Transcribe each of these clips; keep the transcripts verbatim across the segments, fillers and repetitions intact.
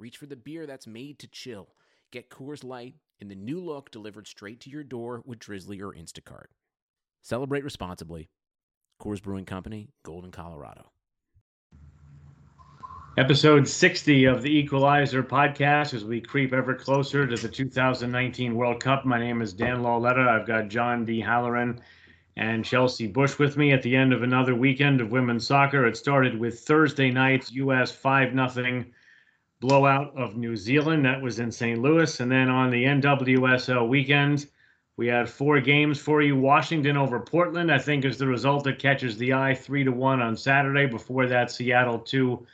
reach for the beer that's made to chill. Get Coors Light in the new look delivered straight to your door with Drizzly or Instacart. Celebrate responsibly. Coors Brewing Company, Golden, Colorado. Episode sixty of the Equalizer Podcast as we creep ever closer to the two thousand nineteen World Cup. My name is Dan Lauletta. I've got John D. Halloran and Chelsea Bush with me at the end of another weekend of women's soccer. It started with Thursday night's U S five nothing blowout of New Zealand. That was in Saint Louis. And then on the N W S L weekend, we had four games for you. Washington over Portland, I think, is the result that catches the eye, three to one on Saturday. Before that, Seattle two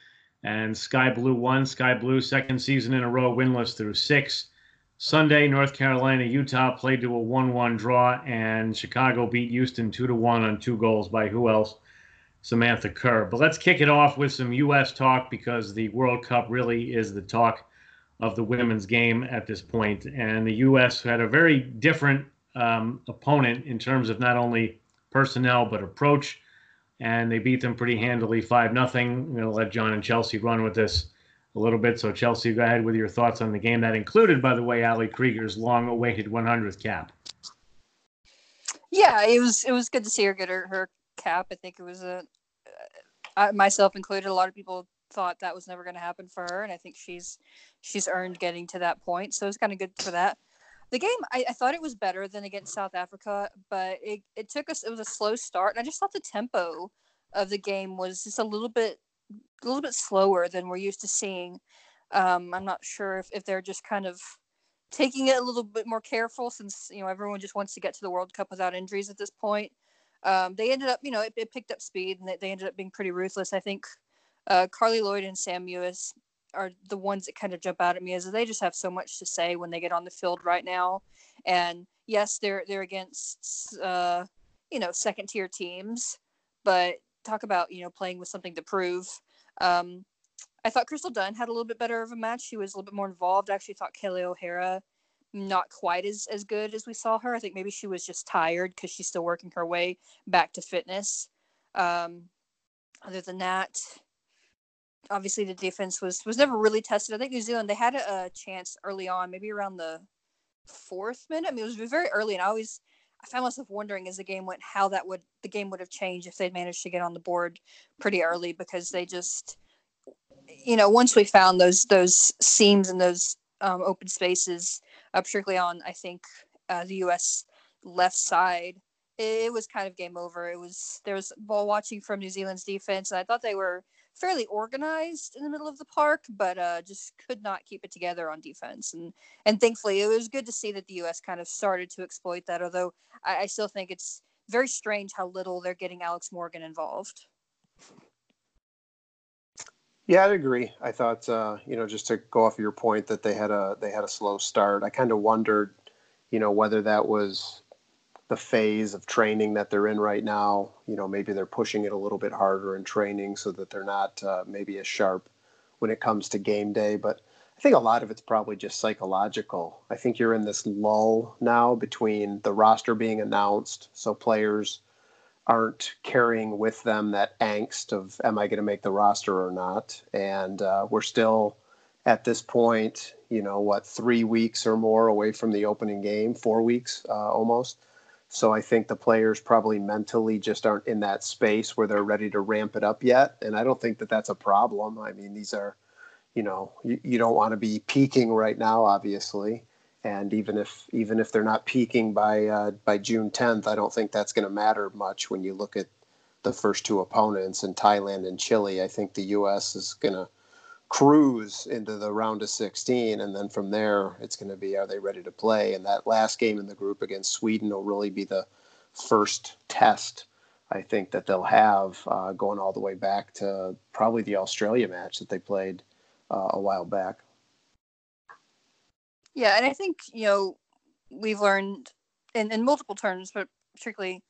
and Sky Blue one. Sky Blue, second season in a row, winless through six. Sunday, North Carolina, Utah played to a one one draw, and Chicago beat Houston two to one on two goals by who else? Samantha Kerr. But let's kick it off with some U S talk because the World Cup really is the talk of the women's game at this point. And the U S had a very different um, opponent in terms of not only personnel but approach, and they beat them pretty handily five nothing. I'm going to let John and Chelsea run with this a little bit. So, Chelsea, go ahead with your thoughts on the game. That included, by the way, Allie Krieger's long-awaited hundredth cap. Yeah, it was it was good to see her get her, her cap. I think it was, a, uh, myself included, a lot of people thought that was never going to happen for her, and I think she's she's earned getting to that point. So it was kind of good for that. The game, I, I thought it was better than against South Africa, but it, it took us, it was a slow start, and I just thought the tempo of the game was just a little bit a little bit slower than we're used to seeing. Um, I'm not sure if, if they're just kind of taking it a little bit more careful since, you know, everyone just wants to get to the World Cup without injuries at this point. Um, they ended up, you know, it, it picked up speed and they, they ended up being pretty ruthless. I think uh, Carly Lloyd and Sam Mewis are the ones that kind of jump out at me as they just have so much to say when they get on the field right now. And yes, they're, they're against, uh, you know, second tier teams, but talk about, you know, playing with something to prove. Um, I thought Crystal Dunn had a little bit better of a match. She was a little bit more involved. I actually thought Kelly O'Hara, not quite as, as good as we saw her. I think maybe she was just tired because she's still working her way back to fitness. Um, other than that, obviously the defense was, was never really tested. I think New Zealand, they had a, a chance early on, maybe around the fourth minute. I mean, it was very early, and I always – I found myself wondering as the game went how that would the game would have changed if they'd managed to get on the board pretty early, because they just, you know, once we found those those seams and those um, open spaces, uh, particularly on, I think, uh, the U S left side, it, it was kind of game over. It was there was ball watching from New Zealand's defense, and I thought they were fairly organized in the middle of the park, but uh, just could not keep it together on defense. And and thankfully, it was good to see that the U S kind of started to exploit that, although I, I still think it's very strange how little they're getting Alex Morgan involved. Yeah, I'd agree. I thought, uh, you know, just to go off of your point that they had a, they had a slow start, I kind of wondered, you know, whether that was the phase of training that they're in right now. You know, maybe they're pushing it a little bit harder in training so that they're not uh, maybe as sharp when it comes to game day. But I think a lot of it's probably just psychological. I think you're in this lull now between the roster being announced, so players aren't carrying with them that angst of, am I going to make the roster or not? And uh, we're still at this point, you know, what, three weeks or more away from the opening game, four weeks uh, almost. So I think the players probably mentally just aren't in that space where they're ready to ramp it up yet. And I don't think that that's a problem. I mean, these are, you know, you, you don't want to be peaking right now, obviously. And even if even if they're not peaking by uh, by June tenth, I don't think that's going to matter much when you look at the first two opponents in Thailand and Chile. I think the U S is going to cruise into the round of sixteen, and then from there it's going to be, are they ready to play? And that last game in the group against Sweden will really be the first test, I think, that they'll have uh, going all the way back to probably the Australia match that they played uh, a while back. Yeah, and I think, you know, we've learned in, in multiple terms, but particularly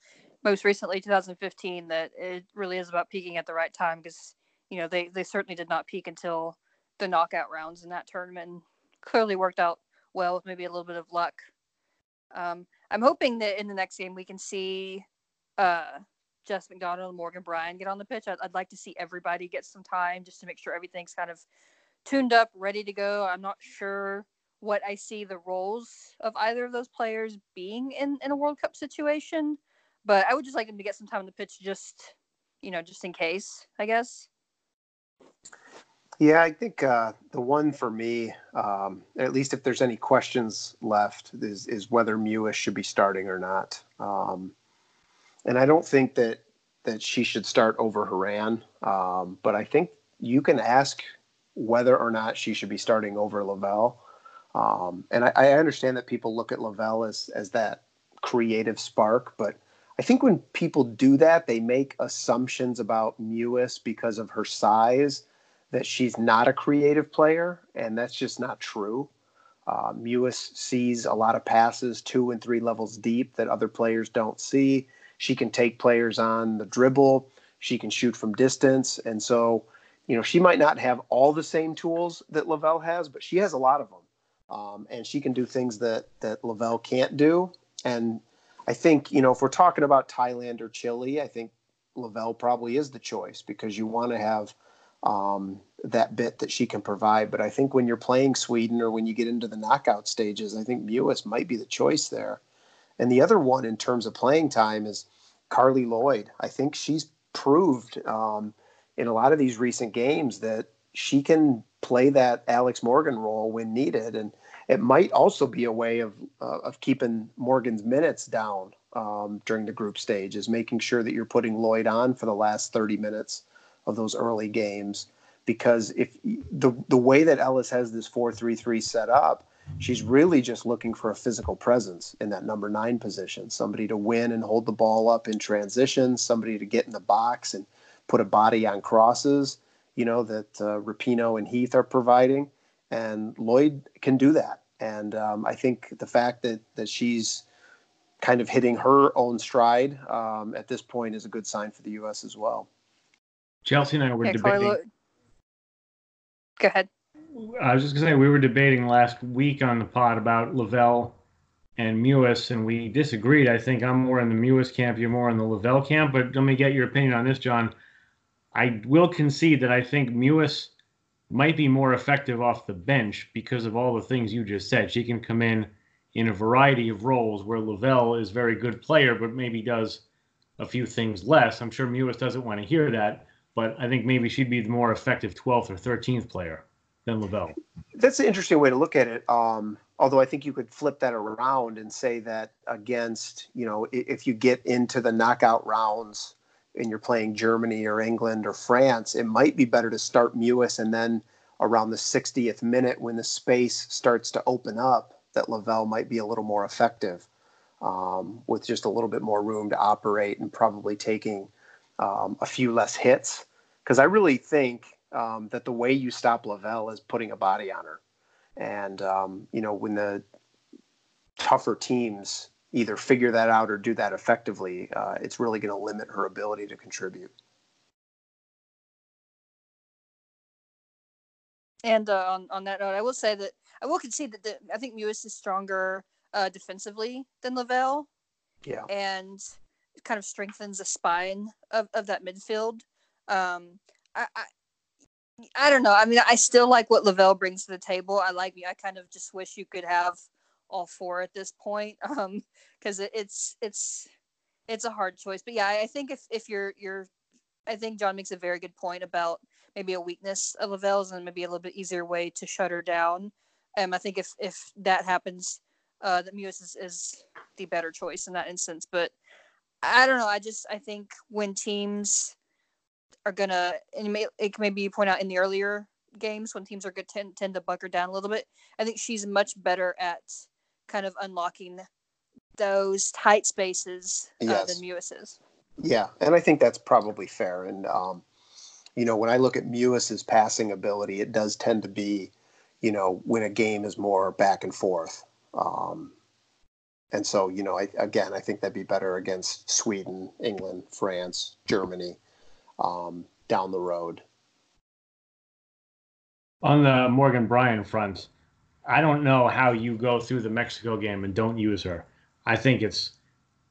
most recently, two thousand fifteen, that it really is about peaking at the right time, because, you know, they, they certainly did not peak until the knockout rounds in that tournament, and clearly worked out well with maybe a little bit of luck. Um, I'm hoping that in the next game we can see uh, Jess McDonald and Morgan Bryan get on the pitch. I'd, I'd like to see everybody get some time just to make sure everything's kind of tuned up, ready to go. I'm not sure what I see the roles of either of those players being in, in a World Cup situation, but I would just like them to get some time on the pitch just, you know, just in case, I guess. Yeah, I think uh, the one for me, um, at least if there's any questions left, is, is whether Mewis should be starting or not. Um, and I don't think that, that she should start over Horan, um, but I think you can ask whether or not she should be starting over Lavelle. Um, and I, I understand that people look at Lavelle as, as that creative spark, but I think when people do that, they make assumptions about Mewis because of her size, that she's not a creative player, and that's just not true. Uh, Mewis sees a lot of passes two and three levels deep that other players don't see. She can take players on the dribble. She can shoot from distance. And so, you know, she might not have all the same tools that Lavelle has, but she has a lot of them. Um, and she can do things that, that Lavelle can't do. And I think, you know, if we're talking about Thailand or Chile, I think Lavelle probably is the choice, because you want to have Um, that bit that she can provide. But I think when you're playing Sweden or when you get into the knockout stages, I think Mewis might be the choice there. And the other one in terms of playing time is Carly Lloyd. I think she's proved um, in a lot of these recent games that she can play that Alex Morgan role when needed. And it might also be a way of, uh, of keeping Morgan's minutes down um, during the group stage, is making sure that you're putting Lloyd on for the last thirty minutes of those early games, because if the the way that Ellis has this four three three set up, she's really just looking for a physical presence in that number nine position, somebody to win and hold the ball up in transition, somebody to get in the box and put a body on crosses, you know, that uh, Rapinoe and Heath are providing, and Lloyd can do that. And um, I think the fact that that she's kind of hitting her own stride um, at this point is a good sign for the U S as well. Chelsea and I were yeah, debating. Carlo... Go ahead. I was just going to say, we were debating last week on the pod about Lavelle and Mewis, and we disagreed. I think I'm more in the Mewis camp, you're more in the Lavelle camp, but let me get your opinion on this, John. I will concede that I think Mewis might be more effective off the bench because of all the things you just said. She can come in in a variety of roles where Lavelle is a very good player but maybe does a few things less. I'm sure Mewis doesn't want to hear that, but I think maybe she'd be the more effective twelfth or thirteenth player than Lavelle. That's an interesting way to look at it. Um, although I think you could flip that around and say that against, you know, if you get into the knockout rounds and you're playing Germany or England or France, it might be better to start Mewis, and then around the sixtieth minute, when the space starts to open up, that Lavelle might be a little more effective um, with just a little bit more room to operate and probably taking Um, a few less hits, because I really think um, that the way you stop Lavelle is putting a body on her. And, um, you know, when the tougher teams either figure that out or do that effectively, uh, it's really going to limit her ability to contribute. And uh, on, on that note, I will say that I will concede that the, I think Mewis is stronger uh, defensively than Lavelle. Yeah. And kind of strengthens the spine of, of that midfield. Um, I, I I don't know. I mean, I still like what Lavelle brings to the table. I like I kind of just wish you could have all four at this point, because um, it, it's it's it's a hard choice. But yeah, I think if if you're you're, I think John makes a very good point about maybe a weakness of Lavelle's and maybe a little bit easier way to shut her down. Um, I think if if that happens, uh, that Mewis is, is the better choice in that instance. But I don't know. I just, I think when teams are going to, and it may, it maybe you point out in the earlier games when teams are good, tend, tend to bunker down a little bit. I think she's much better at kind of unlocking those tight spaces uh, yes. than Mewis is. Yeah. And I think that's probably fair. And, um, you know, when I look at Mewis's passing ability, it does tend to be, you know, when a game is more back and forth. Um, and so, you know, I, again, I think that'd be better against Sweden, England, France, Germany, um, down the road. On the Morgan Bryan front, I don't know how you go through the Mexico game and don't use her. I think it's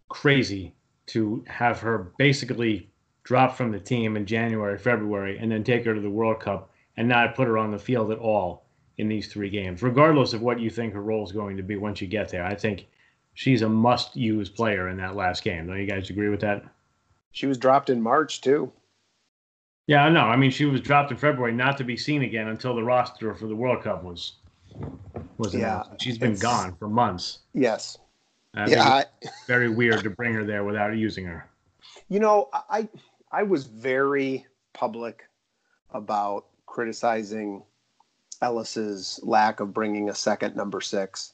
crazy to have her basically drop from the team in January, February, and then take her to the World Cup and not put her on the field at all in these three games, regardless of what you think her role is going to be once you get there. I think she's a must-use player in that last game. Don't you guys agree with that? She was dropped in March, too. Yeah, I know. I mean, she was dropped in February, not to be seen again until the roster for the World Cup was was announced. Yeah, she's been gone for months. Yes. I yeah, I, very weird to bring her there without using her. You know, I I was very public about criticizing Ellis's lack of bringing a second number six.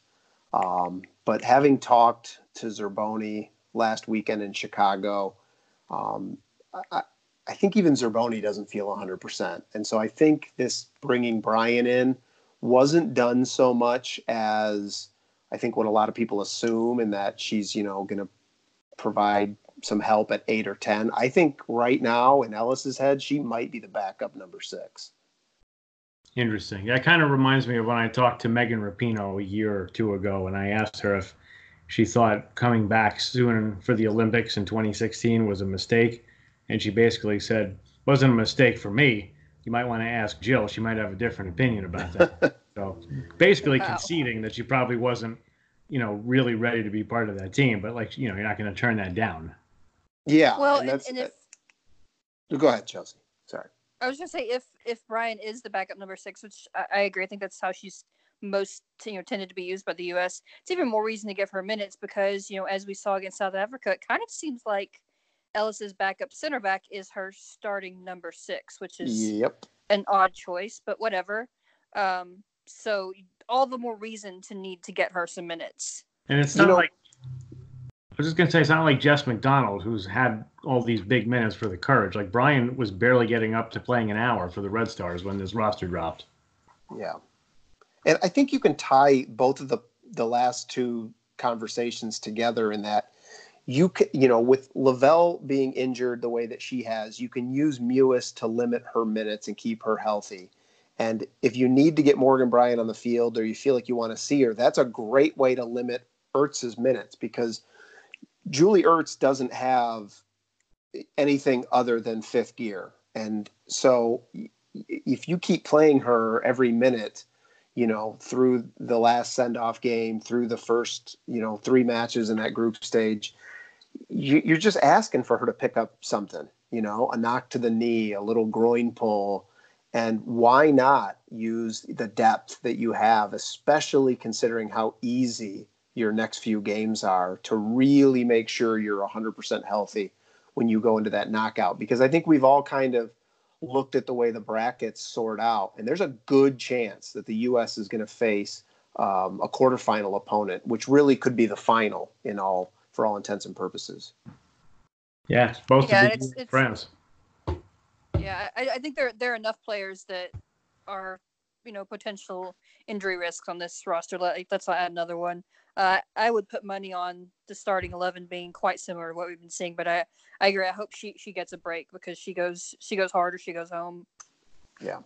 Um, but having talked to Zerboni last weekend in Chicago, um, I, I think even Zerboni doesn't feel one hundred percent. And so I think this bringing Bryan in wasn't done so much as I think what a lot of people assume, in that she's, you know, going to provide some help at eight or ten. I think right now in Ellis's head, she might be the backup number six. Interesting. That kind of reminds me of when I talked to Megan Rapinoe a year or two ago, and I asked her if she thought coming back soon for the Olympics in twenty sixteen was a mistake. And she basically said, wasn't a mistake for me. You might want to ask Jill. She might have a different opinion about that. So basically wow. conceding that she probably wasn't, you know, really ready to be part of that team. But, like, you know, you're not going to turn that down. Yeah. Well, and, and, and if uh, go ahead, Chelsea. Sorry. I was going to say, if if Bryan is the backup number six, which I, I agree, I think that's how she's most, you know, tended to be used by the U S. It's even more reason to give her minutes because, you know, as we saw against South Africa, it kind of seems like Ellis's backup center back is her starting number six, which is yep. an odd choice, but whatever. Um, so all the more reason to need to get her some minutes. And it's not you know, like I was just going to say, it's not like Jess McDonald, who's had all these big minutes for the Courage. Like, Bryan was barely getting up to playing an hour for the Red Stars when this roster dropped. Yeah. And I think you can tie both of the, the last two conversations together in that you can, you know, with Lavelle being injured the way that she has, you can use Mewis to limit her minutes and keep her healthy. And if you need to get Morgan Bryan on the field or you feel like you want to see her, that's a great way to limit Ertz's minutes, because Julie Ertz doesn't have anything other than fifth gear. And so if you keep playing her every minute, you know, through the last send-off game, through the first, you know, three matches in that group stage, you, you're just asking for her to pick up something, you know, a knock to the knee, a little groin pull. And why not use the depth that you have, especially considering how easy your next few games are, to really make sure you're one hundred percent healthy when you go into that knockout? Because I think we've all kind of looked at the way the brackets sort out, and there's a good chance that the U S is going to face um, a quarterfinal opponent, which really could be the final in all, for all intents and purposes. Yeah, it's both yeah, of the friends. Yeah, I, I think there there are enough players that are, you know, potential injury risks on this roster. Like, let's not add another one. Uh, I would put money on the starting eleven being quite similar to what we've been seeing. But I, I agree. I hope she, she gets a break because she goes she goes hard or she goes home. Yeah.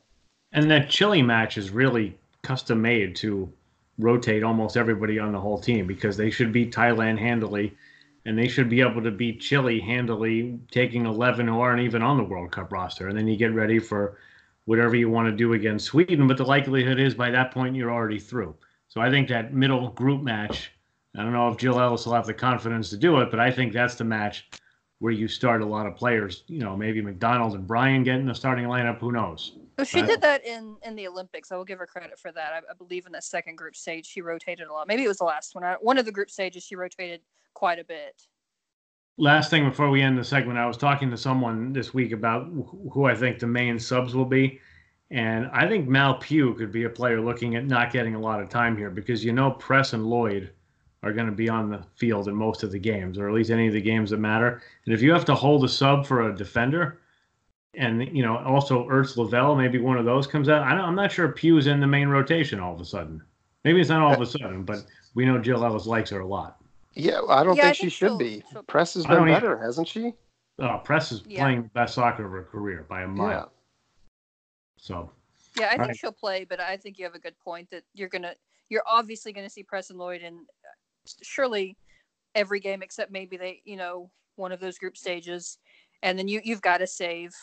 And that Chile match is really custom made to rotate almost everybody on the whole team, because they should beat Thailand handily. And they should be able to beat Chile handily, taking eleven who aren't even on the World Cup roster. And then you get ready for whatever you want to do against Sweden. But the likelihood is by that point you're already through. So I think that middle group match, I don't know if Jill Ellis will have the confidence to do it, but I think that's the match where you start a lot of players. You know, maybe McDonald and Bryan get in the starting lineup. Who knows? Well, she did that in, in the Olympics. I will give her credit for that. I, I believe in the second group stage she rotated a lot. Maybe it was the last one. I, one of the group stages she rotated quite a bit. Last thing before we end the segment, I was talking to someone this week about who I think the main subs will be. And I think Mal Pugh could be a player looking at not getting a lot of time here, because, you know, Press and Lloyd are going to be on the field in most of the games, or at least any of the games that matter. And if you have to hold a sub for a defender, and, you know, also Ertz, Lavelle, maybe one of those comes out. I don't, I'm not sure Pugh's in the main rotation all of a sudden. Maybe it's not all of a sudden, but we know Jill Ellis likes her a lot. Yeah, I don't yeah, think I she think should she'll, be. She'll... Press has been better, either. Hasn't she? Oh, Press is yeah. playing the best soccer of her career by a mile. Yeah. So. Yeah, I think right. she'll play, but I think you have a good point that you're gonna, you're obviously gonna see Press and Lloyd in surely every game except maybe they, you know, one of those group stages, and then you you've got to save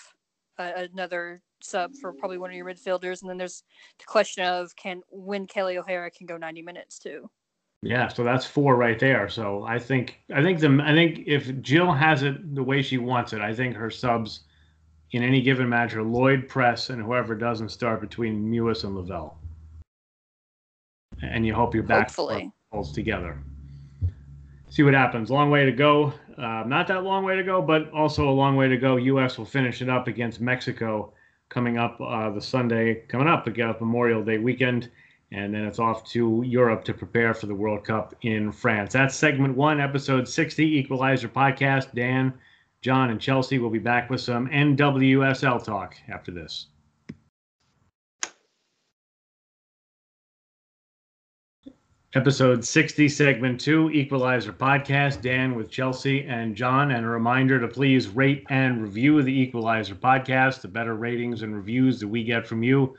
uh, another sub for probably one of your midfielders, and then there's the question of can when Kelly O'Hara can go ninety minutes too. Yeah, so that's four right there. So I think I think the I think if Jill has it the way she wants it, I think her subs in any given match are Lloyd, Press, and whoever doesn't start between Mewis and Lavelle. And you hope your back holds together. See what happens. Long way to go. Uh, not that long way to go, but also a long way to go. U S will finish it up against Mexico coming up uh, the Sunday, coming up again, Memorial Day weekend. And then it's off to Europe to prepare for the World Cup in France. That's segment one, episode sixty, Equalizer Podcast. Dan, John, and Chelsea will be back with some N W S L talk after this. Episode sixty, segment two, Equalizer Podcast. Dan with Chelsea and John. And a reminder to please rate and review the Equalizer Podcast. The better ratings and reviews that we get from you,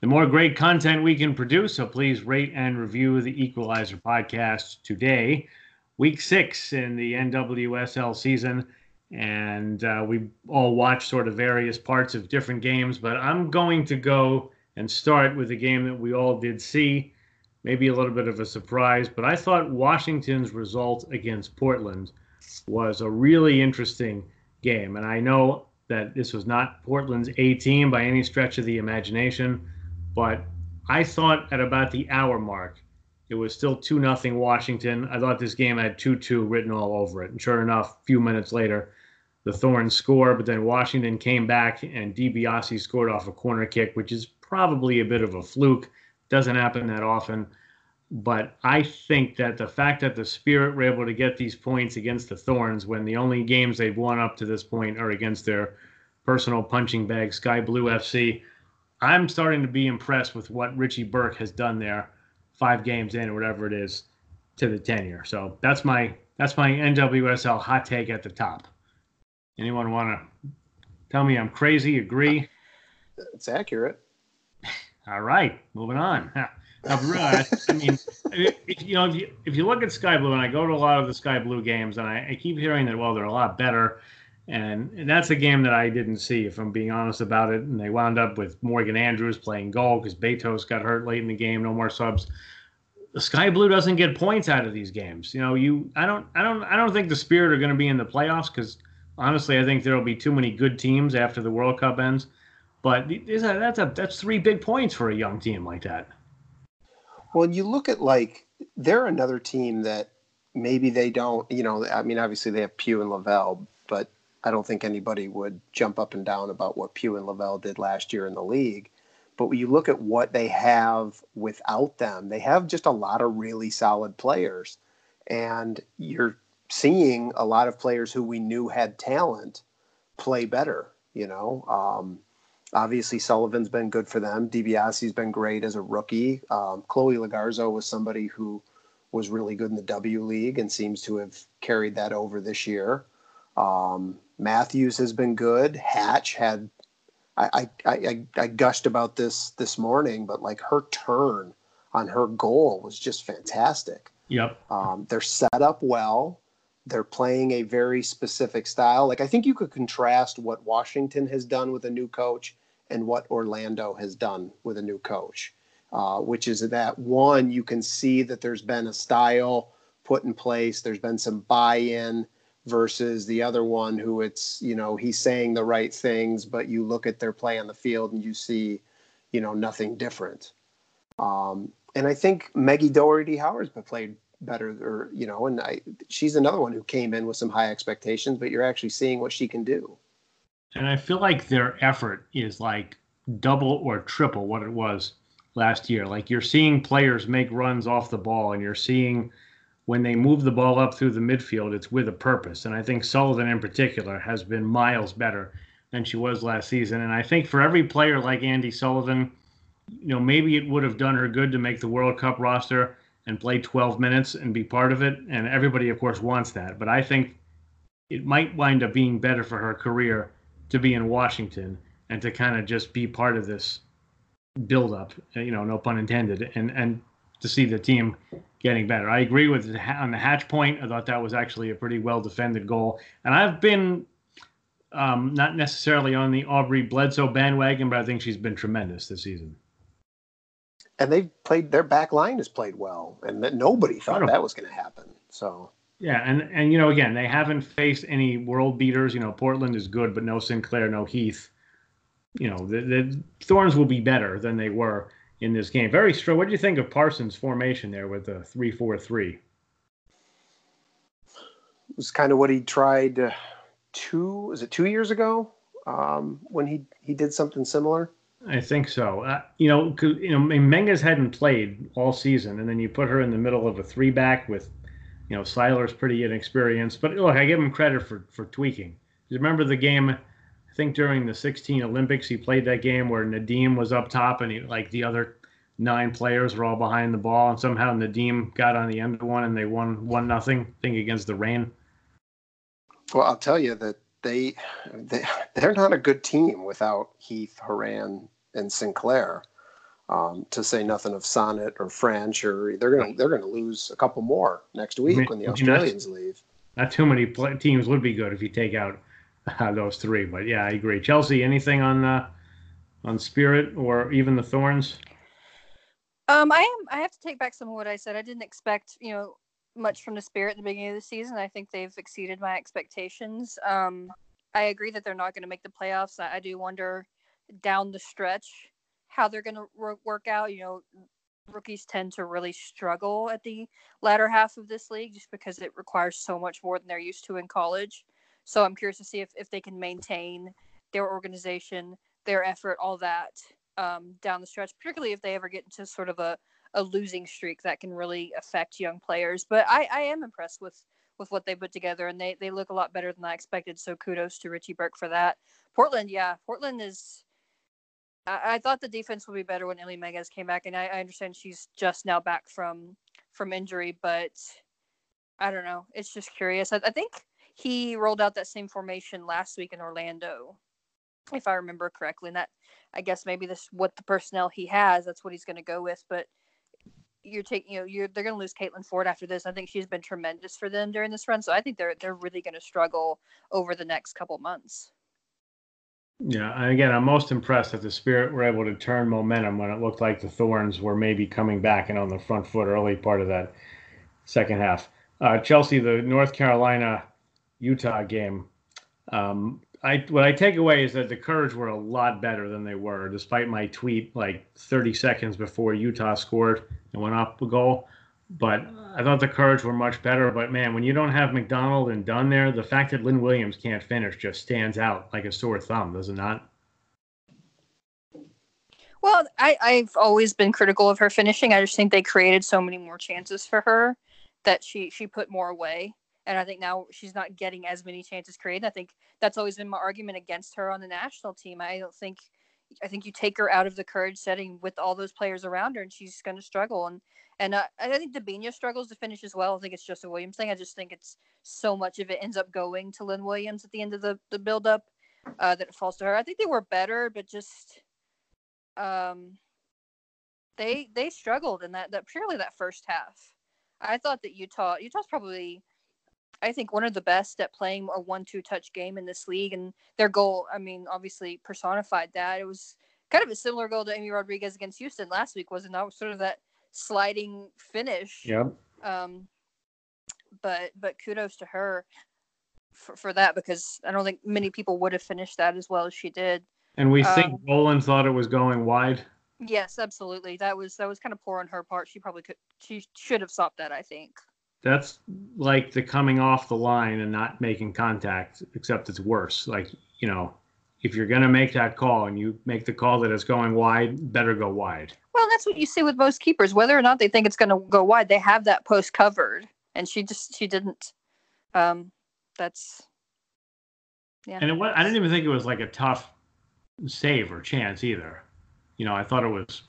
the more great content we can produce. So please rate and review the Equalizer Podcast today. Week six in the N W S L season. And uh, we all watched sort of various parts of different games, but I'm going to go and start with a game that we all did see, maybe a little bit of a surprise, but I thought Washington's result against Portland was a really interesting game. And I know that this was not Portland's A team by any stretch of the imagination, but I thought at about the hour mark, it was still two nothing Washington. I thought this game had two two written all over it. And sure enough, a few minutes later, the Thorns score, but then Washington came back and DiBiase scored off a corner kick, which is probably a bit of a fluke. Doesn't happen that often. But I think that the fact that the Spirit were able to get these points against the Thorns when the only games they've won up to this point are against their personal punching bag, Sky Blue F C, I'm starting to be impressed with what Richie Burke has done there, five games in or whatever it is, to the tenure. So that's my that's my N W S L hot take at the top. Anyone want to tell me I'm crazy? Agree? It's accurate. All right, moving on. I mean, if, you know, if you if you look at Sky Blue, and I go to a lot of the Sky Blue games, and I, I keep hearing that, well, they're a lot better, and, and that's a game that I didn't see, if I'm being honest about it. And they wound up with Morgan Andrews playing goal because Betos got hurt late in the game. No more subs. The Sky Blue doesn't get points out of these games. You know, you I don't I don't I don't think the Spirit are going to be in the playoffs because. Honestly, I think there will be too many good teams after the World Cup ends. But that's a, that's three big points for a young team like that. Well, you look at, like, they're another team that maybe they don't, you know, I mean, obviously they have Pugh and Lavelle, but I don't think anybody would jump up and down about what Pugh and Lavelle did last year in the league. But when you look at what they have without them, they have just a lot of really solid players. And you're seeing a lot of players who we knew had talent play better, you know. Um, obviously, Sullivan's been good for them. DiBiase's been great as a rookie. Um, Chloe Lagarzo was somebody who was really good in the W League and seems to have carried that over this year. Um, Matthews has been good. Hatch had I, I, I, I gushed about this this morning, but, like, her turn on her goal was just fantastic. Yep. Um, they're set up well. They're playing a very specific style. Like, I think you could contrast what Washington has done with a new coach and what Orlando has done with a new coach, uh, which is that, one, you can see that there's been a style put in place. There's been some buy-in versus the other one who it's, you know, he's saying the right things, but you look at their play on the field and you see, you know, nothing different. Um, and I think Maggie Doherty Howard's been played better, or, you know, and I, she's another one who came in with some high expectations, but you're actually seeing what she can do. And I feel like their effort is like double or triple what it was last year. Like, you're seeing players make runs off the ball, and you're seeing when they move the ball up through the midfield, it's with a purpose. And I think Sullivan in particular has been miles better than she was last season. And I think for every player like Andi Sullivan, you know, maybe it would have done her good to make the World Cup roster and play twelve minutes and be part of it. And everybody, of course, wants that. But I think it might wind up being better for her career to be in Washington and to kind of just be part of this buildup, you know, no pun intended, and, and to see the team getting better. I agree with it on the Hatch point. I thought that was actually a pretty well-defended goal. And I've been um, not necessarily on the Aubrey Bledsoe bandwagon, but I think she's been tremendous this season. And they've played, their back line has played well, and that nobody thought that was going to happen. So yeah, and, and, you know, again, they haven't faced any world beaters. You know, Portland is good, but no Sinclair, no Heath. You know, the, the Thorns will be better than they were in this game. Very strong. What do you think of Parsons' formation there with the three four three? It was kind of what he tried uh, two, was it two years ago um, when he, he did something similar? I think so. Uh, you know, you know, Menga's hadn't played all season, and then you put her in the middle of a three-back with, you know, Seiler's pretty inexperienced. But, look, I give him credit for, for tweaking. You remember the game, I think during the sixteen Olympics, he played that game where Nadim was up top, and he, like the other nine players were all behind the ball, and somehow Nadim got on the end of one, and they won one nothing. I think against the Rain. Well, I'll tell you that they, they they're not a good team without Heath, Horan, and Sinclair, um, to say nothing of Sonnet or French, or they're gonna they're gonna lose a couple more next week I mean, when the Australians not, leave. Not too many play- teams would be good if you take out uh, those three, but yeah, I agree. Chelsea, anything on uh, on Spirit or even the Thorns? Um, I am. I have to take back some of what I said. I didn't expect you know much from the Spirit at the beginning of the season. I think they've exceeded my expectations. Um, I agree that they're not going to make the playoffs. I, I do wonder down the stretch how they're going to ro- work out. You know, rookies tend to really struggle at the latter half of this league just because it requires so much more than they're used to in college. So I'm curious to see if, if they can maintain their organization, their effort, all that um, down the stretch, particularly if they ever get into sort of a, a losing streak that can really affect young players. But I, I am impressed with, with what they put together, and they, they look a lot better than I expected. So kudos to Richie Burke for that. Portland, yeah, Portland is... I thought the defense would be better when Ellie Megas came back, and I, I understand she's just now back from from injury, but I don't know. It's just curious. I, I think he rolled out that same formation last week in Orlando, if I remember correctly. And that, I guess maybe this what the personnel he has, that's what he's going to go with. But you're taking, you know, you're they're going to lose Caitlin Ford after this. I think she's been tremendous for them during this run, so I think they're they're really going to struggle over the next couple months. Yeah, and again, I'm most impressed that the Spirit were able to turn momentum when it looked like the Thorns were maybe coming back and on the front foot early part of that second half. Uh, Chelsea, the North Carolina-Utah game, um, I what I take away is that the Courage were a lot better than they were, despite my tweet like thirty seconds before Utah scored and went up a goal. But I thought the Courage were much better. But, man, when you don't have McDonald and Dunn there, the fact that Lynn Williams can't finish just stands out like a sore thumb, does it not? Well, I, I've always been critical of her finishing. I just think they created so many more chances for her that she, she put more away. And I think now she's not getting as many chances created. I think that's always been my argument against her on the national team. I don't think – I think you take her out of the Courage setting with all those players around her, and she's going to struggle. And And uh, I think DiBiase struggles to finish as well. I think it's just a Williams thing. I just think it's so much of it ends up going to Lynn Williams at the end of the, the buildup uh, that it falls to her. I think they were better, but just um, they they struggled in that, that purely that first half. I thought that Utah Utah's probably, I think, one of the best at playing a one two touch game in this league. And their goal, I mean, obviously personified that. It was kind of a similar goal to Amy Rodriguez against Houston last week, wasn't it? That was sort of that sliding finish. Yeah. Um, but but kudos to her for, for that, because I don't think many people would have finished that as well as she did. And we um, think Roland thought it was going wide. Yes, absolutely. That was that was kind of poor on her part. She probably could. She should have stopped that, I think. That's like the coming off the line and not making contact, except it's worse. Like, you know, if you're going to make that call and you make the call that it's going wide, better go wide. Well, that's what you see with most keepers. Whether or not they think it's going to go wide, they have that post covered, and she just she didn't. Um, that's Yeah. And it was, I didn't even think it was like a tough save or chance either. You know, I thought it was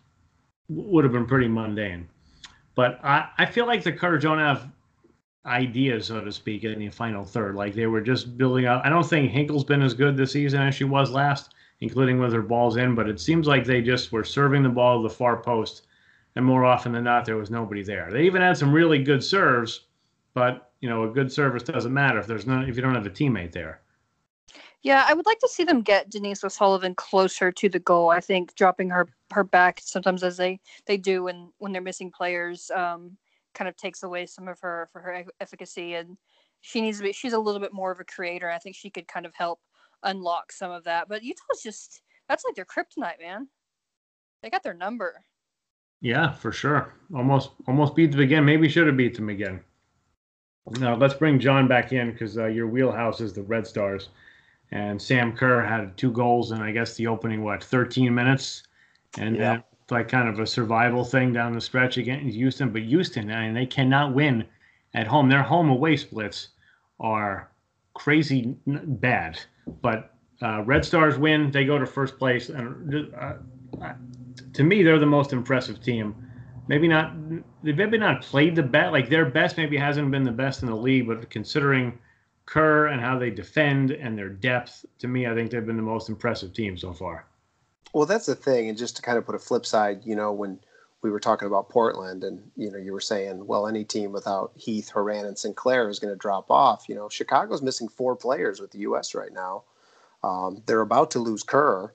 would have been pretty mundane. But I, I feel like the Cutters don't have ideas, so to speak, in the final third. Like they were just building up. I don't think Hinkle's been as good this season as she was last, including with her balls in. But it seems like they just were serving the ball to the far post. And more often than not, there was nobody there. They even had some really good serves. But, you know, a good service doesn't matter if there's no, if you don't have a teammate there. Yeah, I would like to see them get Denise O'Sullivan closer to the goal. I think dropping her, her back sometimes, as they, they do when, when they're missing players, um, kind of takes away some of her for her efficacy. And she needs to be, she's a little bit more of a creator. I think she could kind of help unlock some of that. But Utah's just, that's like their kryptonite, man. They got their number. Yeah, for sure. Almost almost beat them again. Maybe should have beat them again. Now let's bring John back in because uh, your wheelhouse is the Red Stars. And Sam Kerr had two goals in, I guess, the opening, what, thirteen minutes? And yeah. Then, like, kind of a survival thing down the stretch against Houston. But Houston, I mean, they cannot win at home. Their home-away splits are crazy bad. But uh, Red Stars win. They go to first place. And uh, to me, they're the most impressive team. Maybe not – they've maybe not played the best. Like, their best maybe hasn't been the best in the league, but considering – Kerr and how they defend and their depth, to me, I think they've been the most impressive team so far. Well, that's the thing. And just to kind of put a flip side, you know, when we were talking about Portland and, you know, you were saying, well, any team without Heath, Horan, and Sinclair is going to drop off. You know, Chicago's missing four players with the U S right now. Um, they're about to lose Kerr.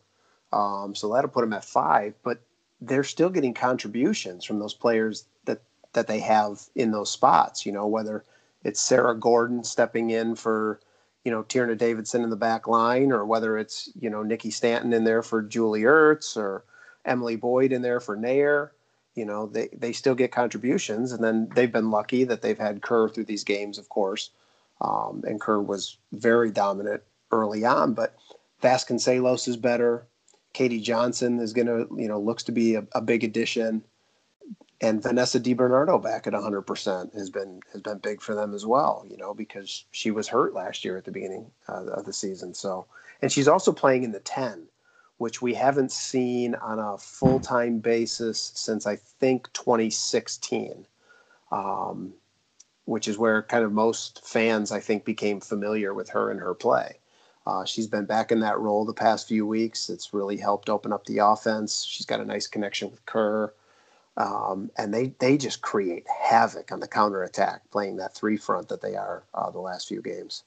Um, so that'll put them at five, but they're still getting contributions from those players that, that they have in those spots, you know, whether it's Sarah Gordon stepping in for, you know, Tierna Davidson in the back line, or whether it's, you know, Nikki Stanton in there for Julie Ertz or Emily Boyd in there for Nair. You know, they, they still get contributions. And then they've been lucky that they've had Kerr through these games, of course. Um, and Kerr was very dominant early on. But Vasconcelos is better. Katie Johnson is going to, you know, looks to be a, a big addition. And Vanessa DiBernardo back at one hundred percent has been has been big for them as well, you know, because she was hurt last year at the beginning uh, of the season. So, and she's also playing in the ten, which we haven't seen on a full-time basis since, I think, twenty sixteen, um, which is where kind of most fans, I think, became familiar with her and her play. Uh, she's been back in that role the past few weeks. It's really helped open up the offense. She's got a nice connection with Kerr. Um, and they, they just create havoc on the counterattack, playing that three front that they are uh, the last few games.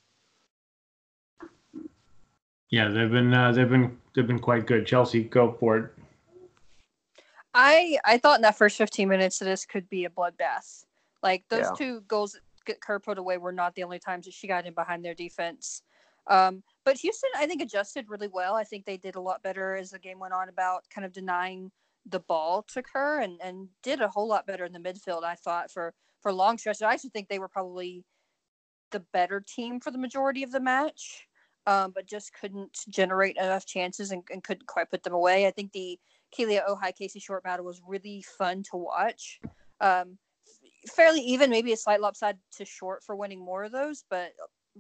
Yeah, they've been uh, they've been they've been quite good. Chelsea, go for it. I I thought in that first fifteen minutes that this could be a bloodbath. Like those yeah. two goals that Kerr put away were not the only times that she got in behind their defense. Um, but Houston, I think, adjusted really well. I think they did a lot better as the game went on about kind of denying the ball to Kerr, and, and did a whole lot better in the midfield, I thought, for, for long stretches. I actually think they were probably the better team for the majority of the match, um, but just couldn't generate enough chances and, and couldn't quite put them away. I think the Kelia Ojai-Casey Short battle was really fun to watch. Um, fairly even, maybe a slight lopside to Short for winning more of those, but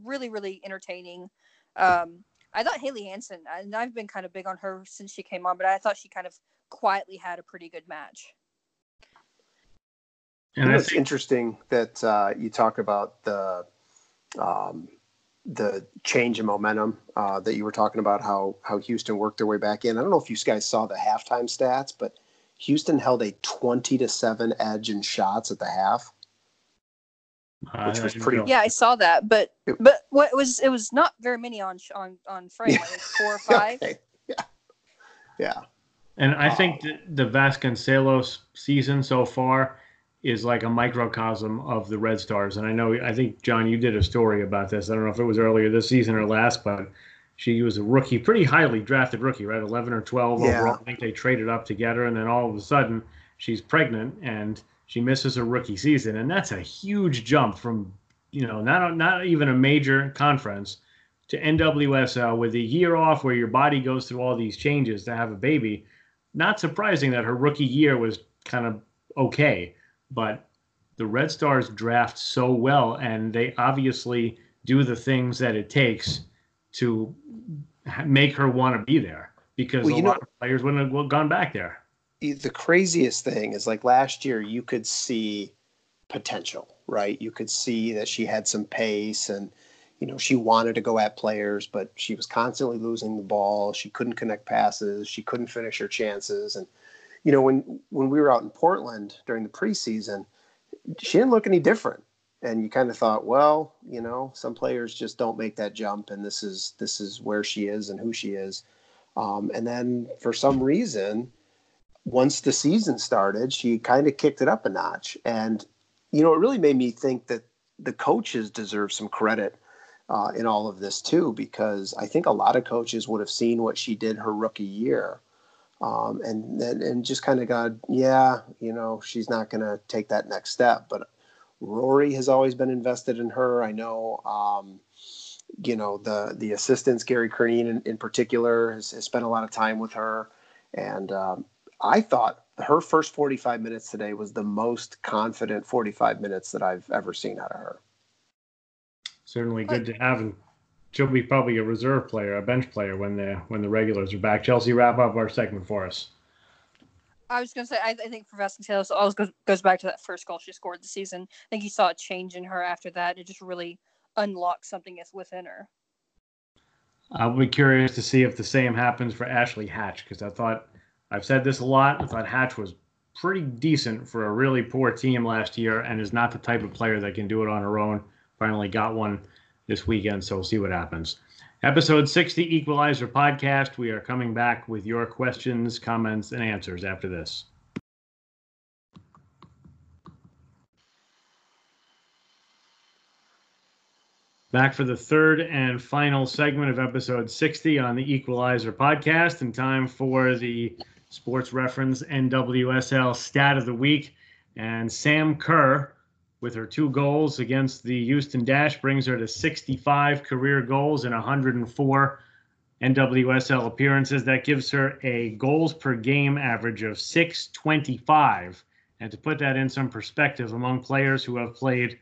really, really entertaining. Um, I thought Haley Hansen, and I've been kind of big on her since she came on, but I thought she kind of quietly had a pretty good match. And it's think- interesting that uh, you talk about the um, the change in momentum uh, that you were talking about, how how Houston worked their way back in. I don't know if you guys saw the halftime stats, but Houston held a twenty to seven edge in shots at the half, uh, which was pretty. Yeah, I saw that, but it, but what it was it was not very many on on on frame. Yeah. Like four or five. Okay. Yeah. Yeah. And I think the Vasconcelos season so far is like a microcosm of the Red Stars. And I know, I think, John, you did a story about this. I don't know if it was earlier this season or last, but she was a rookie, pretty highly drafted rookie, right? eleven or twelve yeah. overall. I think they traded up together. And then all of a sudden she's pregnant and she misses her rookie season. And that's a huge jump from, you know, not not even a major conference to N W S L with a year off where your body goes through all these changes to have a baby. Not surprising that her rookie year was kind of okay, but the Red Stars draft so well, and they obviously do the things that it takes to make her want to be there, because well, a lot know, of players wouldn't have gone back there. The craziest thing is, like, last year you could see potential, right? You could see that she had some pace and, you know, she wanted to go at players, but she was constantly losing the ball. She couldn't connect passes. She couldn't finish her chances. And, you know, when, when we were out in Portland during the preseason, she didn't look any different. And you kind of thought, well, you know, some players just don't make that jump, and this is this is where she is and who she is. Um, and then for some reason, once the season started, she kind of kicked it up a notch. And, you know, it really made me think that the coaches deserve some credit uh, in all of this too, because I think a lot of coaches would have seen what she did her rookie year. Um, and, and and just kind of got, yeah, you know, she's not going to take that next step. But Rory has always been invested in her. I know, um, you know, the the assistants, Gary Kernine in, in particular, has, has spent a lot of time with her. And um, I thought her first forty-five minutes today was the most confident forty-five minutes that I've ever seen out of her. Certainly good to have him. She'll be probably a reserve player, a bench player when the when the regulars are back. Chelsea, wrap up our segment for us. I was going to say, I, I think for Vasconcelos, it always goes, goes back to that first goal she scored this season. I think you saw a change in her after that. It just really unlocked something that's within her. I'll be curious to see if the same happens for Ashley Hatch, because I thought, I've said this a lot, I thought Hatch was pretty decent for a really poor team last year and is not the type of player that can do it on her own. Finally got one this weekend, so we'll see what happens. Episode sixty, Equalizer Podcast. We are coming back with your questions, comments, and answers after this. Back for the third and final segment of episode sixty on the Equalizer Podcast, in time for the Sports Reference N W S L Stat of the Week. And Sam Kerr, with her two goals against the Houston Dash, brings her to sixty-five career goals and one hundred four N W S L appearances. That gives her a goals per game average of six twenty-five. And to put that in some perspective, among players who have played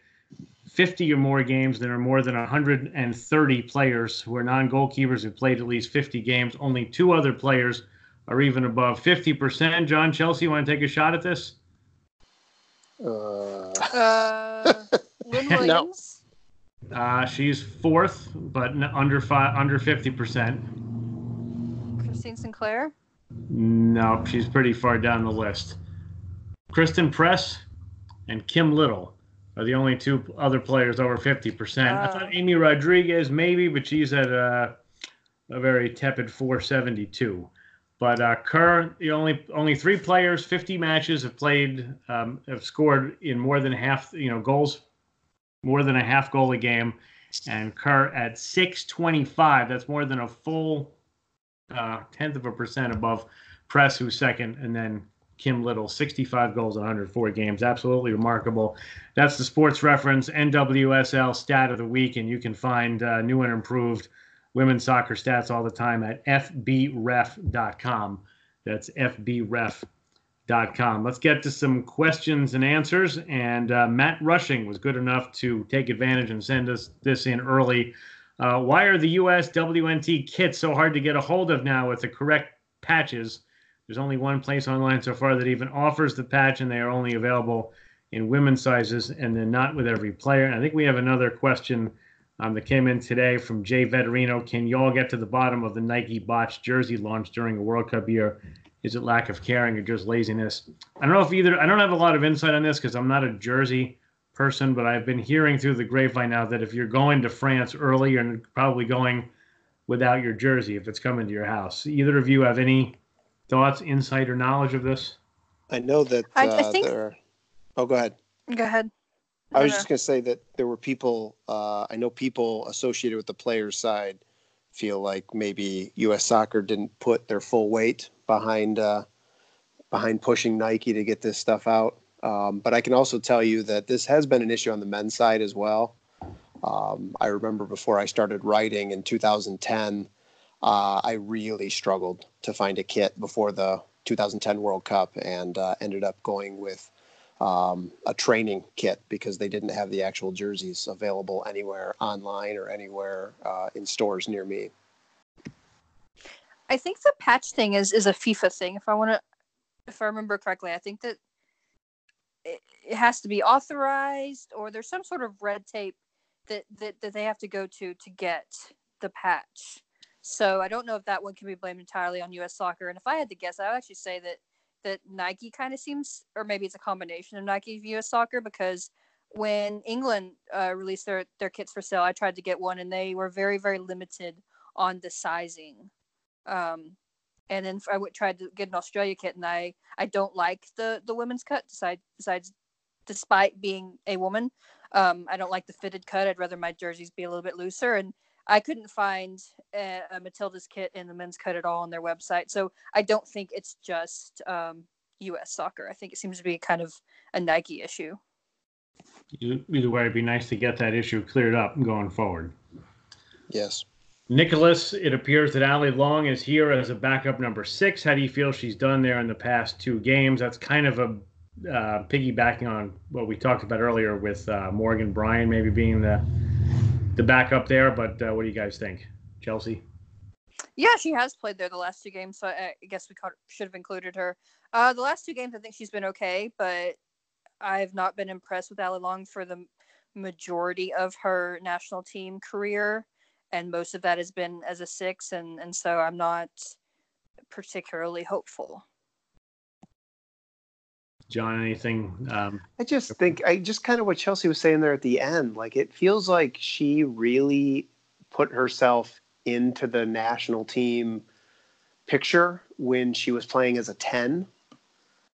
fifty or more games, there are more than one hundred thirty players who are non-goalkeepers who played at least fifty games. Only two other players are even above fifty percent. John, Chelsea, you want to take a shot at this? Uh, uh Lynn Williams. No. Uh, she's fourth, but under five, under fifty percent. Christine Sinclair. No, she's pretty far down the list. Christen Press and Kim Little are the only two other players over fifty percent. Uh, I thought Amy Rodriguez maybe, but she's at a, a very tepid four seventy-two. But uh, Kerr, the only only three players, fifty matches, have played, um, have scored in more than half, you know, goals, more than a half goal a game, and Kerr at six twenty-five. That's more than a full uh, tenth of a percent above Press, who's second, and then Kim Little, sixty-five goals in one hundred four games. Absolutely remarkable. That's the Sports Reference N W S L Stat of the Week, and you can find uh, new and improved women's soccer stats all the time at f b ref dot com. That's f b ref dot com. Let's get to some questions and answers. And uh, Matt Rushing was good enough to take advantage and send us this in early. Uh, why are the U S W N T kits so hard to get a hold of now with the correct patches? There's only one place online so far that even offers the patch, and they are only available in women's sizes, and then not with every player. And I think we have another question Um, that came in today from Jay Veterino. Can y'all get to the bottom of the Nike botched jersey launch during a World Cup year? Is it lack of caring or just laziness? I don't know if either. I don't have a lot of insight on this because I'm not a jersey person, but I've been hearing through the grapevine now that if you're going to France early, you're probably going without your jersey if it's coming to your house. Either of you have any thoughts, insight, or knowledge of this? I know that uh, I, I think... there are... Oh, go ahead. Go ahead. I was just going to say that there were people, uh, I know people associated with the players' side feel like maybe U S Soccer didn't put their full weight behind uh, behind pushing Nike to get this stuff out. Um, but I can also tell you that this has been an issue on the men's side as well. Um, I remember before I started writing in two thousand ten, uh, I really struggled to find a kit before the two thousand ten World Cup, and uh, ended up going with um, a training kit because they didn't have the actual jerseys available anywhere online or anywhere uh, in stores near me. I think the patch thing is, is a FIFA thing. If I want to, if I remember correctly, I think that it, it has to be authorized, or there's some sort of red tape that, that, that they have to go to to get the patch. So I don't know if that one can be blamed entirely on U S Soccer. And if I had to guess, I would actually say that, that Nike kind of seems, or maybe it's a combination of Nike and U S Soccer, because when England uh, released their, their kits for sale, I tried to get one and they were very, very limited on the sizing. Um, and then I would try to get an Australia kit, and I, I don't like the, the women's cut, besides, besides despite being a woman. Um, I don't like the fitted cut. I'd rather my jerseys be a little bit looser, and I couldn't find a, a Matilda's kit and the men's cut at all on their website. So I don't think it's just um, U S Soccer. I think it seems to be kind of a Nike issue. Either way, it'd be nice to get that issue cleared up going forward. Yes. Nicholas, it appears that Allie Long is here as a backup number six. How do you feel she's done there in the past two games? That's kind of a uh, piggybacking on what we talked about earlier with uh, Morgan Bryan maybe being the the backup there. But uh, what do you guys think? Chelsea? Yeah, she has played there the last two games, so I, I guess we caught, should have included her. Uh, the last two games, I think she's been okay, but I've not been impressed with Allie Long for the majority of her national team career. And most of that has been as a six, and, and so I'm not particularly hopeful. John, anything? Um, I just think, I just kind of what Chelsea was saying there at the end, like it feels like she really put herself into the national team picture when she was playing as a ten.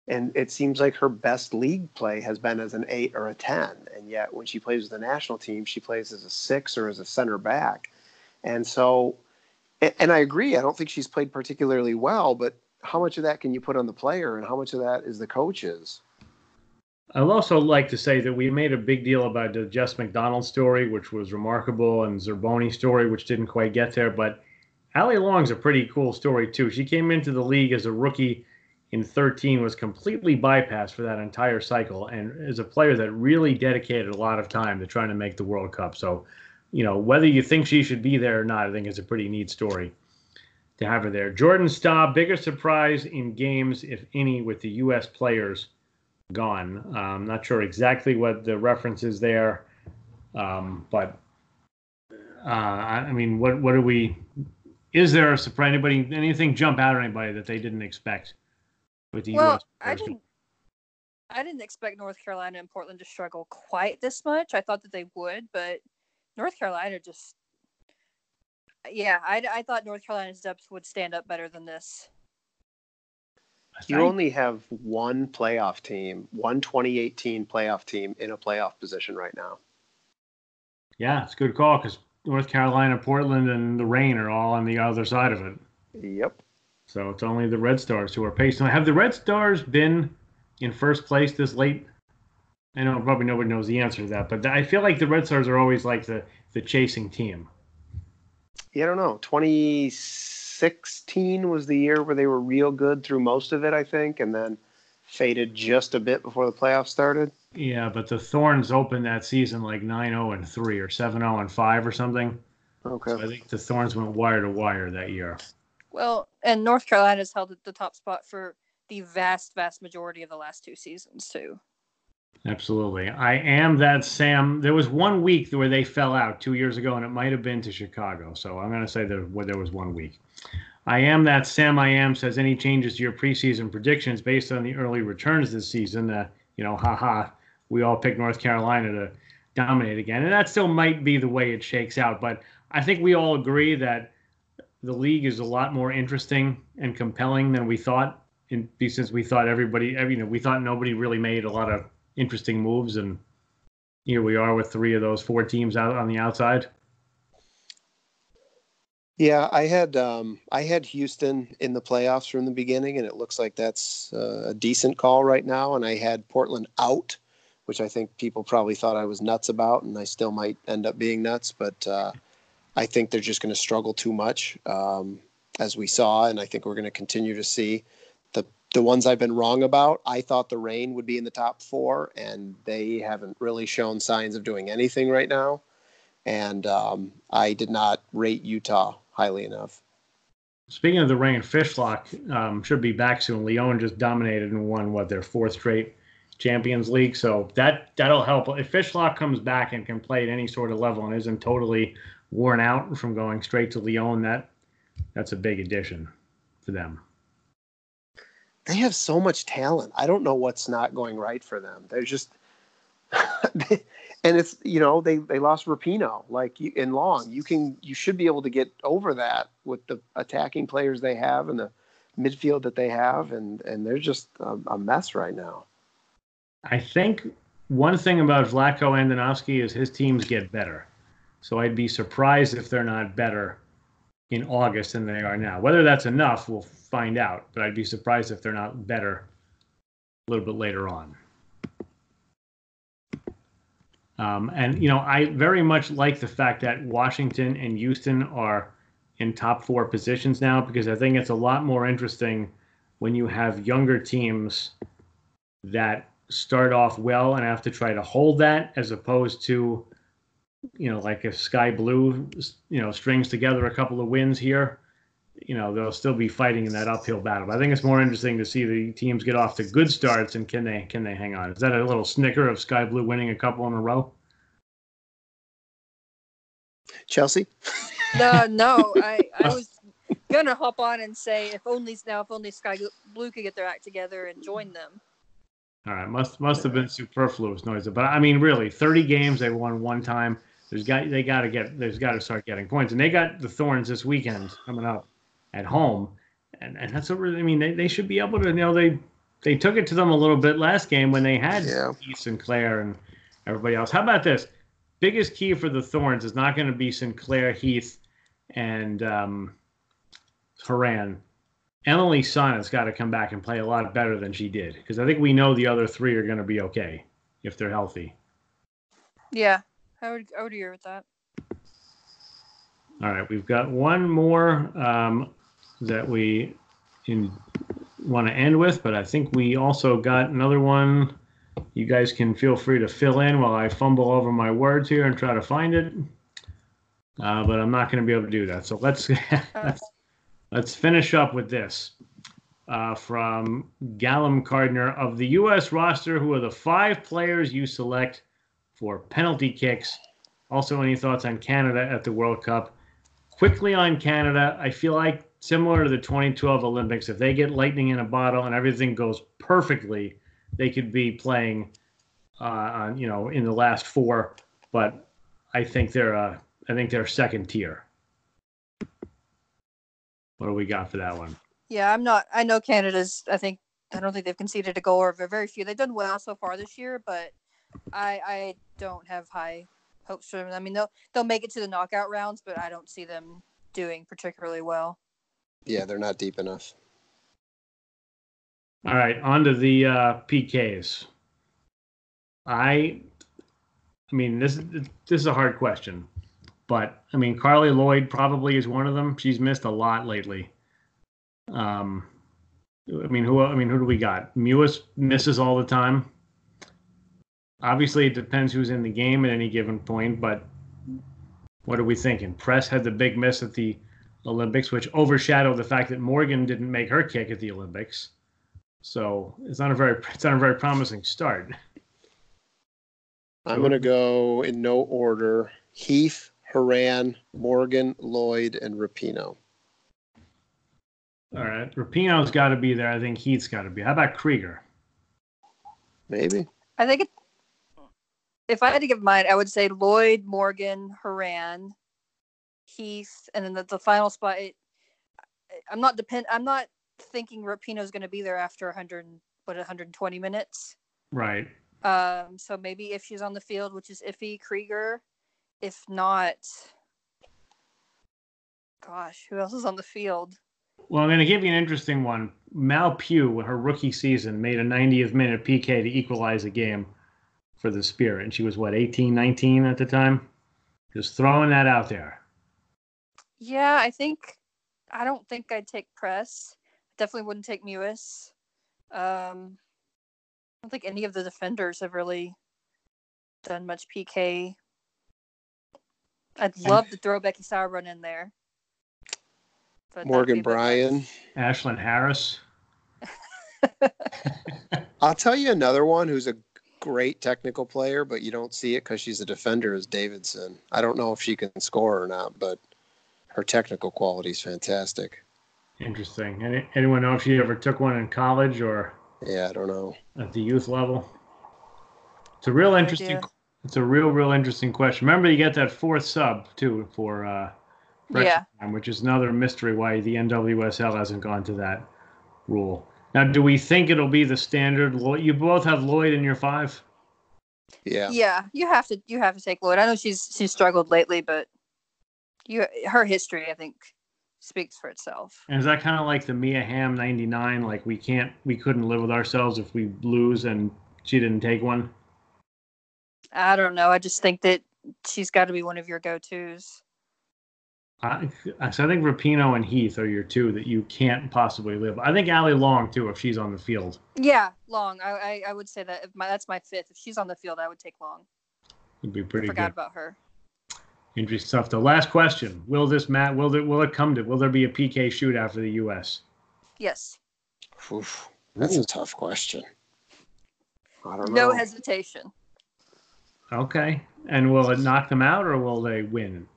And it seems like her best league play has been as an eight or a ten. And yet when she plays with the national team, she plays as a six or as a center back. And so, and I agree, I don't think she's played particularly well, but how much of that can you put on the player and how much of that is the coaches? I'd also like to say that we made a big deal about the Jess McDonald story, which was remarkable, and Zerboni story, which didn't quite get there. But Allie Long's a pretty cool story, too. She came into the league as a rookie in thirteen, was completely bypassed for that entire cycle, and is a player that really dedicated a lot of time to trying to make the World Cup. So, you know, whether you think she should be there or not, I think it's a pretty neat story to have her there. Jordan Staub, biggest surprise in games, if any, with the U S players gone. I'm um, not sure exactly what the reference is there, um, but uh, I mean, what what do we? Is there a surprise? Anybody? Anything jump out at anybody that they didn't expect? With the well, U S I didn't. I didn't expect North Carolina and Portland to struggle quite this much. I thought that they would, but North Carolina just. Yeah, I, I thought North Carolina's depth would stand up better than this. You only have one playoff team, one twenty eighteen playoff team in a playoff position right now. Yeah, it's a good call because North Carolina, Portland, and the Reign are all on the other side of it. Yep. So it's only the Red Stars who are pacing. Have the Red Stars been in first place this late? I know probably nobody knows the answer to that, but I feel like the Red Stars are always like the, the chasing team. Yeah, I don't know. twenty sixteen was the year where they were real good through most of it, I think, and then faded just a bit before the playoffs started. Yeah, but the Thorns opened that season like nine oh and three or seven oh and five or something. Okay. So I think the Thorns went wire to wire that year. Well, and North Carolina's held the top spot for the vast, vast majority of the last two seasons, too. Absolutely. I am that Sam. There was one week where they fell out two years ago, and it might have been to Chicago. So I'm going to say that well, there was one week. I am that Sam. I am says any changes to your preseason predictions based on the early returns this season? Uh, you know, haha, we all picked North Carolina to dominate again, and that still might be the way it shakes out. But I think we all agree that the league is a lot more interesting and compelling than we thought. In since we thought everybody, you know, we thought nobody really made a lot of interesting moves, and here we are with three of those four teams out on the outside. Yeah, I had um, I had Houston in the playoffs from the beginning, and it looks like that's uh, a decent call right now. And I had Portland out, which I think people probably thought I was nuts about, and I still might end up being nuts. But uh, I think they're just going to struggle too much, um, as we saw, and I think we're going to continue to see the the ones I've been wrong about, I thought the rain would be in the top four, and they haven't really shown signs of doing anything right now. And um, I did not rate Utah highly enough. Speaking of the rain, Fishlock um, should be back soon. Leon just dominated and won, what, their fourth straight Champions League. So that, that'll help. If Fishlock comes back and can play at any sort of level and isn't totally worn out from going straight to Leon, that that's a big addition for them. They have so much talent. I don't know what's not going right for them. They're just – and it's, you know, they, they lost Rapinoe, like, in Long. You can you should be able to get over that with the attacking players they have and the midfield that they have, and, and they're just a, a mess right now. I think one thing about Vlatko Andonovski is his teams get better. So I'd be surprised if they're not better in August than they are now. Whether that's enough, we'll find out, but I'd be surprised if they're not better a little bit later on. Um, and, you know, I very much like the fact that Washington and Houston are in top four positions now, because I think it's a lot more interesting when you have younger teams that start off well and have to try to hold that, as opposed to, you know, like if Sky Blue, you know, strings together a couple of wins here, you know, they'll still be fighting in that uphill battle. But I think it's more interesting to see the teams get off to good starts, and can they can they hang on? Is that a little snicker of Sky Blue winning a couple in a row? Chelsea? No, no. I, I was going to hop on and say if only now, if only Sky Blue could get their act together and join them. All right. Must must have been superfluous noise. But, I mean, really, thirty games they won one time. There's got they got to get there's got to start getting points, and they got the Thorns this weekend coming up at home, and and that's what really, I mean. They, they should be able to, you know, they they took it to them a little bit last game when they had yeah. Sinclair and everybody else. How about this? Biggest key for the Thorns is not going to be Sinclair, Heath, and um, Horan. Emily Sonnett's got to come back and play a lot better than she did, because I think we know the other three are going to be okay if they're healthy. Yeah. I would, I would agree with that. All right. We've got one more um, that we want to end with, but I think we also got another one. You guys can feel free to fill in while I fumble over my words here and try to find it. Uh, but I'm not going to be able to do that. So let's, let's, let's finish up with this uh, from Gallum Cardner. Of the U S roster, who are the five players you select for penalty kicks? Also, any thoughts on Canada at the World Cup? Quickly on Canada, I feel like, similar to the twenty twelve Olympics, if they get lightning in a bottle and everything goes perfectly, they could be playing, uh, on, you know, in the last four. But I think they're, uh, I think they're second tier. What do we got for that one? Yeah, I'm not. I know Canada's. I think I don't think they've conceded a goal, or very few. They've done well so far this year, but I, I don't have high hopes for them. I mean, they'll they'll make it to the knockout rounds, but I don't see them doing particularly well. Yeah, they're not deep enough. All right, on to the uh, P Ks. I, I mean, this this is a hard question, but I mean, Carly Lloyd probably is one of them. She's missed a lot lately. Um, I mean, who? I mean, who do we got? Mewis misses all the time. Obviously, it depends who's in the game at any given point, but what are we thinking? Press had the big miss at the Olympics, which overshadowed the fact that Morgan didn't make her kick at the Olympics. So it's not a very it's not a very promising start. I'm going to go in no order. Heath, Horan, Morgan, Lloyd, and Rapinoe. All right. Rapinoe's got to be there. I think Heath's got to be. How about Krieger? Maybe. I think it. If I had to give mine, I would say Lloyd, Morgan, Horan, Heath, and then the, the final spot. It, I'm not depend. I'm not thinking Rapinoe's going to be there after one hundred, what, one hundred twenty minutes. Right. Um. So maybe if she's on the field, which is iffy, Krieger. If not, gosh, who else is on the field? Well, I'm going to give you an interesting one. Mal Pugh, her rookie season, made a ninetieth minute P K to equalize a game for the Spirit, and she was, what, eighteen, nineteen at the time? Just throwing that out there. Yeah, I think, I don't think I'd take Press. Definitely wouldn't take Mewis. Um, I don't think any of the defenders have really done much P K. I'd love to throw Becky Sauerbrunn in there. Morgan Bryan. Ashlyn Harris. I'll tell you another one who's a great technical player, but you don't see it because she's a defender, is Davidson. I don't know if she can score or not, but her technical quality is fantastic. Interesting. Any, anyone know if she ever took one in college or? Yeah, I don't know. At the youth level. It's a real interesting. Yeah. It's a real, real interesting question. Remember, you get that fourth sub too for uh, yeah, time, which is another mystery why the N W S L hasn't gone to that rule. Now, do we think it'll be the standard? You both have Lloyd in your five. Yeah. Yeah, you have to. You have to take Lloyd. I know she's she's struggled lately, but you her history, I think, speaks for itself. And is that kind of like the Mia Hamm ninety-nine? Like we can't, we couldn't live with ourselves if we lose and she didn't take one. I don't know. I just think that she's got to be one of your go-tos. I, so I think Rapinoe and Heath are your two that you can't possibly live. I think Allie Long, too, if she's on the field. Yeah, Long. I I, I would say that. If my, that's my fifth. If she's on the field, I would take Long. Would be pretty I forgot good. About her. Interesting stuff. The last question. Will this, Matt, will, there, will it come to, will there be a P K shootout for the U S? Yes. Oof, that's Ooh. a tough question. I don't know. No hesitation. Okay. And will it knock them out or will they win?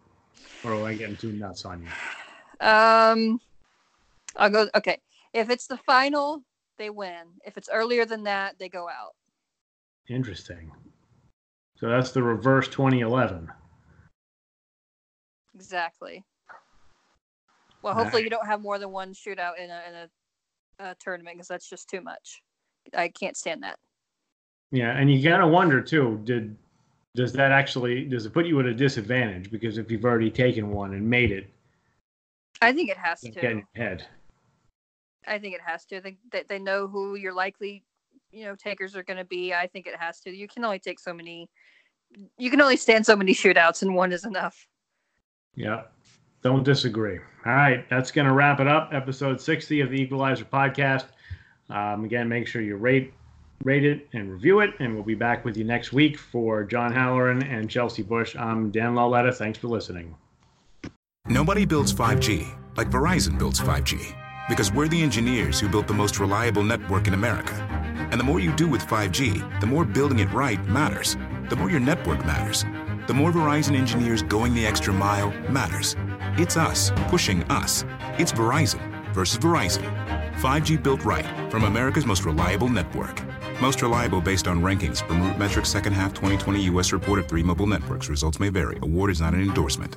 Or am I getting too nuts on you? Um, I'll go. Okay. If it's the final, they win. If it's earlier than that, they go out. Interesting. So that's the reverse twenty eleven. Exactly. Well, hopefully right. You don't have more than one shootout in a, in a, a tournament because that's just too much. I can't stand that. Yeah. And you got to wonder, too, did. Does that actually, does it put you at a disadvantage? Because if you've already taken one and made it. I think it has to. Get in your head. I think it has to. They, they, they know who your likely, you know, takers are going to be. I think it has to. You can only take so many, you can only stand so many shootouts and one is enough. Yeah. Don't disagree. All right. That's going to wrap it up. Episode sixty of the Equalizer Podcast. Um, again, make sure you rate Rate it and review it, and we'll be back with you next week for John Halloran and Chelsea Bush. I'm Dan Lauletta. Thanks for listening. Nobody builds five G like Verizon builds five G because we're the engineers who built the most reliable network in America. And the more you do with five G, the more building it right matters. The more your network matters. The more Verizon engineers going the extra mile matters. It's us pushing us. It's Verizon versus Verizon. five G built right from America's most reliable network. Most reliable based on rankings from RootMetrics second half twenty twenty U S report of three mobile networks. Results may vary. Award is not an endorsement.